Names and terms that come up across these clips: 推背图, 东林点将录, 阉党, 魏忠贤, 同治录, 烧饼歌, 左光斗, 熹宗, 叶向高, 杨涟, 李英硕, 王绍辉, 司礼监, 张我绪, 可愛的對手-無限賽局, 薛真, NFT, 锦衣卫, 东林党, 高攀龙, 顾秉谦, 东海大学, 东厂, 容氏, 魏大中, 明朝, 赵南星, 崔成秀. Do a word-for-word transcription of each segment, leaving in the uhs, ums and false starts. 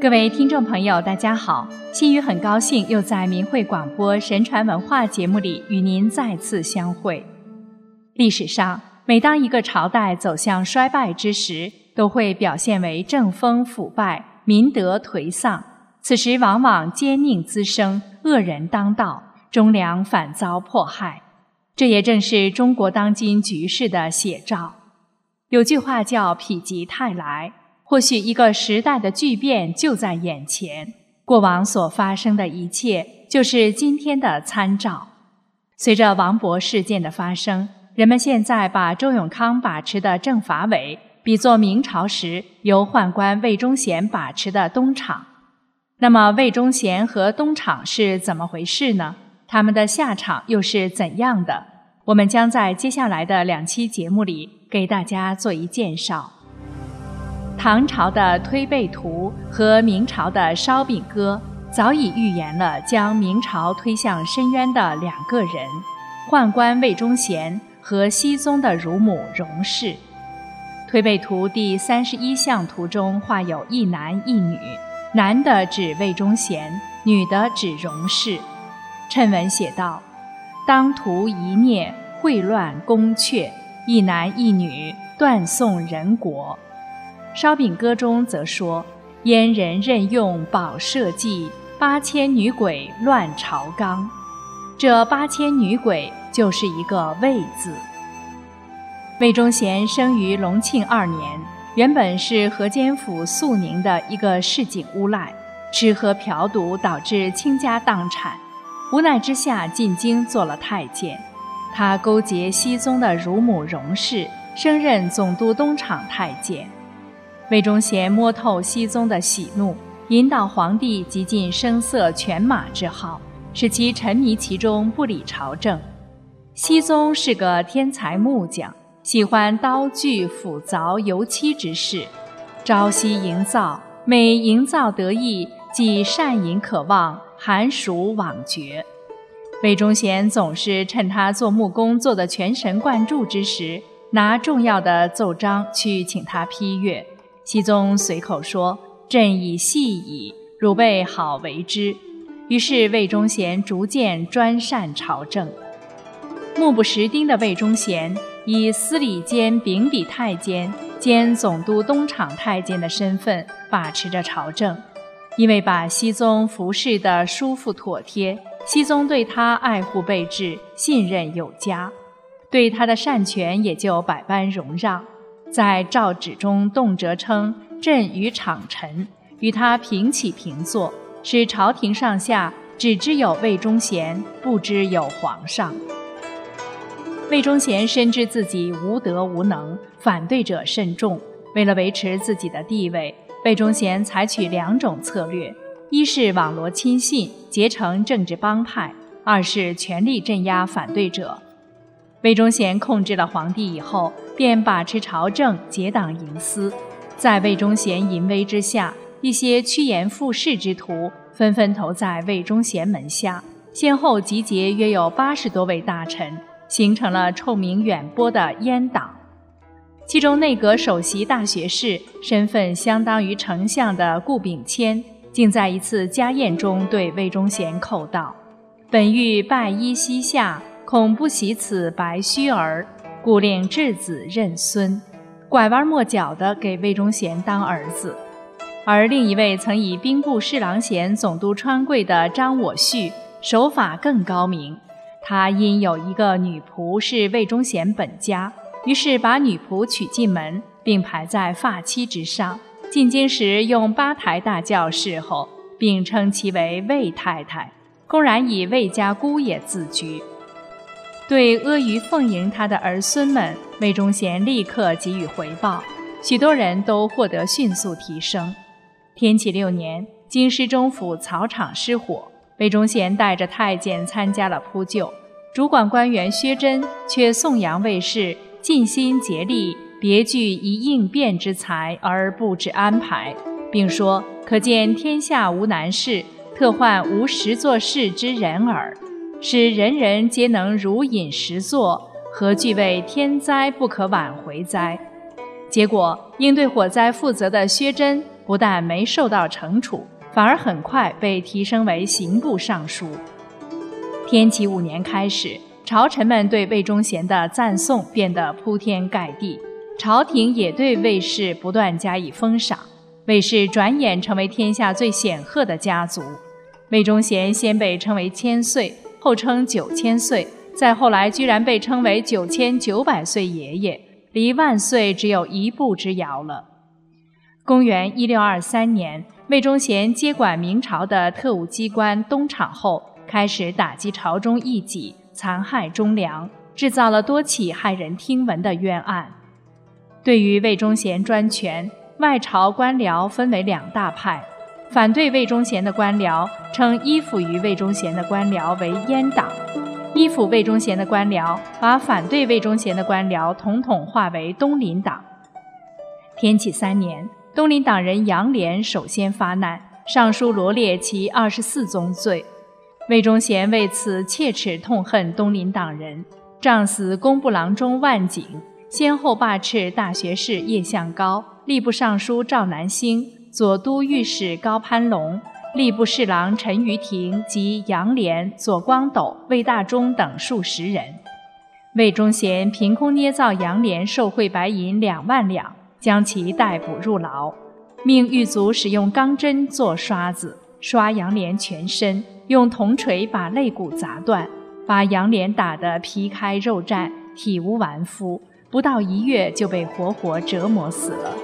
各位听众朋友，大家好！心语很高兴又在明慧广播神传文化节目里与您再次相会。历史上，每当一个朝代走向衰败之时，都会表现为政风腐败、民德颓丧。此时往往奸佞滋生，恶人当道，忠良反遭迫害。这也正是中国当今局势的写照。有句话叫否极泰来，或许一个时代的巨变就在眼前，过往所发生的一切就是今天的参照。随着王勃事件的发生，人们现在把周永康把持的政法委比作明朝时由宦官魏忠贤把持的东厂。那么魏忠贤和东厂是怎么回事呢？他们的下场又是怎样的？我们将在接下来的两期节目里给大家做一介绍。唐朝的推背图和明朝的烧饼歌早已预言了将明朝推向深渊的两个人，宦官魏忠贤和熹宗的乳母容氏。推背图第三十一相图中画有一男一女，男的指魏忠贤，女的指容氏。谶文写道：当涂一蹑，秽乱宫阙，一男一女，断送人国。烧饼歌中则说：阉人任用饱社稷，八千女鬼乱朝纲。这八千女鬼就是一个魏字。魏忠贤生于隆庆二年，原本是河间府肃宁的一个市井无赖，吃喝嫖赌导致倾家荡产，无奈之下进京做了太监。他勾结熹宗的乳母容氏，升任总督东厂太监。魏忠贤摸透熹宗的喜怒，引导皇帝极尽声色犬马之好，使其沉迷其中，不理朝政。熹宗是个天才木匠，喜欢刀具、斧凿、油漆之事，朝夕营造，每营造得意，即善饮可忘，寒暑枉绝。魏忠贤总是趁他做木工做得全神贯注之时，拿重要的奏章去请他批阅。熹宗随口说：朕已细矣，汝备好为之。于是魏忠贤逐渐专擅朝政。目不识丁的魏忠贤以司礼监秉笔太监兼总督东厂太监的身份把持着朝政。因为把熹宗服侍的舒服妥帖，熹宗对他爱护备至，信任有加，对他的擅权也就百般容让。在诏旨中动辄称朕与厂臣，与他平起平坐，使朝廷上下只知有魏忠贤，不知有皇上。魏忠贤深知自己无德无能，反对者甚众。为了维持自己的地位，魏忠贤采取两种策略：一是网罗亲信，结成政治帮派；二是全力镇压反对者。魏忠贤控制了皇帝以后，便把持朝政，结党营私。在魏忠贤淫威之下，一些趋炎附势之徒纷纷投在魏忠贤门下，先后集结约有八十多位大臣，形成了臭名远播的阉党。其中内阁首席大学士，身份相当于丞相的顾秉谦，竟在一次家宴中对魏忠贤叩道：本欲拜依膝下，恐不喜此白须儿，故令质子认孙。拐弯抹角地给魏忠贤当儿子。而另一位曾以兵部侍郎衔总督川贵的张我绪手法更高明，他因有一个女仆是魏忠贤本家，于是把女仆娶进门，并排在发妻之上，进京时用八抬大轿侍候，并称其为魏太太，公然以魏家姑爷自居。对阿谀奉迎他的儿孙们，魏忠贤立刻给予回报，许多人都获得迅速提升。天启六年，京师中府草场失火，魏忠贤带着太监参加了扑救，主管官员薛真却颂扬魏氏尽心竭力，别具一应变之才而布置安排，并说：可见天下无难事，特患无实作事之人耳。使人人皆能如饮食作，何惧为天灾不可挽回哉？结果应对火灾负责的薛真不但没受到惩处，反而很快被提升为刑部尚书。天启五年开始，朝臣们对魏忠贤的赞颂变得铺天盖地，朝廷也对魏氏不断加以封赏。魏氏转眼成为天下最显赫的家族。魏忠贤先被称为千岁，后称九千岁，再后来居然被称为九千九百岁爷爷，离万岁只有一步之遥了。公元一六二三年，魏忠贤接管明朝的特务机关东厂后，开始打击朝中异己，残害忠良，制造了多起骇人听闻的冤案。对于魏忠贤专权，外朝官僚分为两大派，反对魏忠贤的官僚称依附于魏忠贤的官僚为阉党，依附魏忠贤的官僚把反对魏忠贤的官僚统统化为东林党。天启三年，东林党人杨涟首先发难，上书罗列其二十四宗罪。魏忠贤为此切齿痛恨东林党人，杖死工部郎中万景，先后罢斥大学士叶向高、吏部尚书赵南星、左都御史高攀龙、吏部侍郎陈于庭及杨涟、左光斗、魏大中等数十人。魏忠贤凭空捏造杨涟受贿白银两万两，将其逮捕入牢，命狱卒使用钢针做刷子刷杨涟全身，用铜锤把肋骨砸断，把杨涟打得皮开肉绽，体无完肤，不到一月就被活活折磨死了。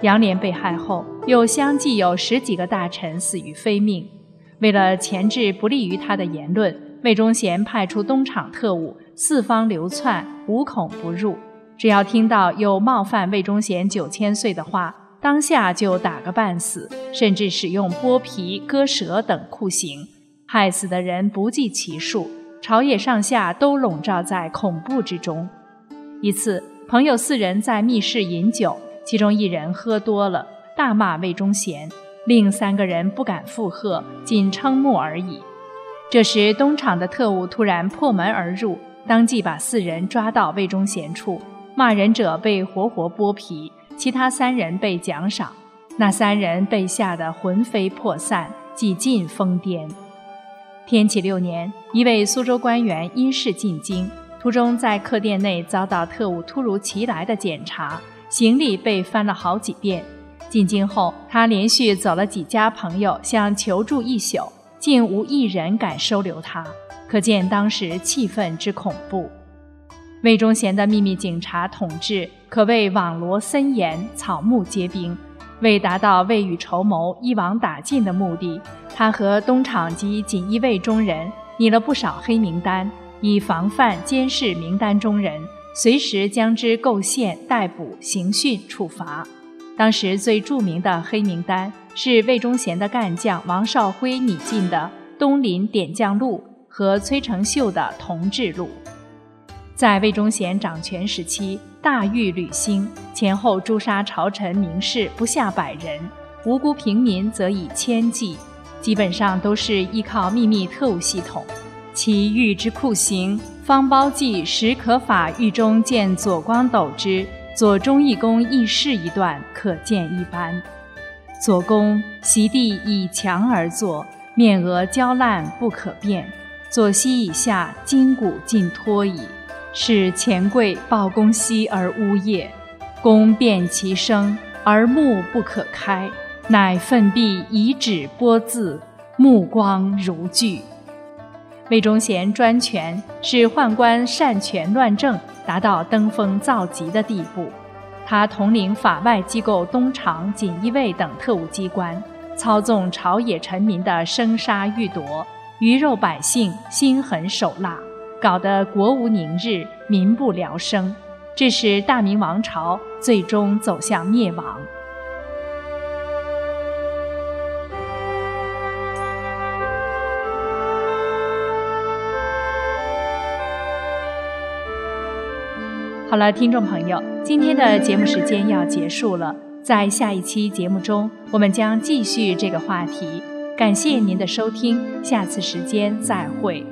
杨涟被害后，又相继有十几个大臣死于非命。为了钳制不利于他的言论，魏忠贤派出东厂特务，四方流窜，无孔不入。只要听到有冒犯魏忠贤九千岁的话，当下就打个半死，甚至使用剥皮、割舌等酷刑，害死的人不计其数，朝野上下都笼罩在恐怖之中。一次，朋友四人在密室饮酒，其中一人喝多了，大骂魏忠贤，另三个人不敢附和，仅瞠目而已。这时东厂的特务突然破门而入，当即把四人抓到魏忠贤处，骂人者被活活剥皮，其他三人被奖赏，那三人被吓得魂飞魄散，几近疯癫。天启六年，一位苏州官员因事进京，途中在客店内遭到特务突如其来的检查，行李被翻了好几遍。进京后，他连续走了几家朋友想求助一宿，竟无一人敢收留他，可见当时气氛之恐怖。魏忠贤的秘密警察统治可谓网罗森严，草木皆兵。为达到未雨绸缪、一网打尽的目的，他和东厂及锦衣卫中人拟了不少黑名单，以防范监视名单中人，随时将之构陷、逮捕、刑讯、处罚。当时最著名的黑名单是魏忠贤的干将王绍辉拟进的《东林点将录》和崔成秀的《同治录》。在魏忠贤掌权时期，大狱屡兴，前后诛杀朝臣名士不下百人，无辜平民则以千计，基本上都是依靠秘密特务系统。其狱之酷刑，方包记实可法狱中见左光斗之左忠义公议事一段，可见一斑。左公席地以墙而坐，面额焦烂不可辨，左膝以下筋骨尽脱矣，使钱柜抱公膝而呜咽，公辨其声而目不可开，乃奋臂以指拨字，目光如炬。魏忠贤专权，使宦官擅权乱政达到登峰造极的地步。他统领法外机构东厂、锦衣卫等特务机关，操纵朝野臣民的生杀予夺，鱼肉百姓，心狠手辣，搞得国无宁日，民不聊生，致使大明王朝最终走向灭亡。好了，听众朋友，今天的节目时间要结束了，在下一期节目中，我们将继续这个话题。感谢您的收听，下次时间再会。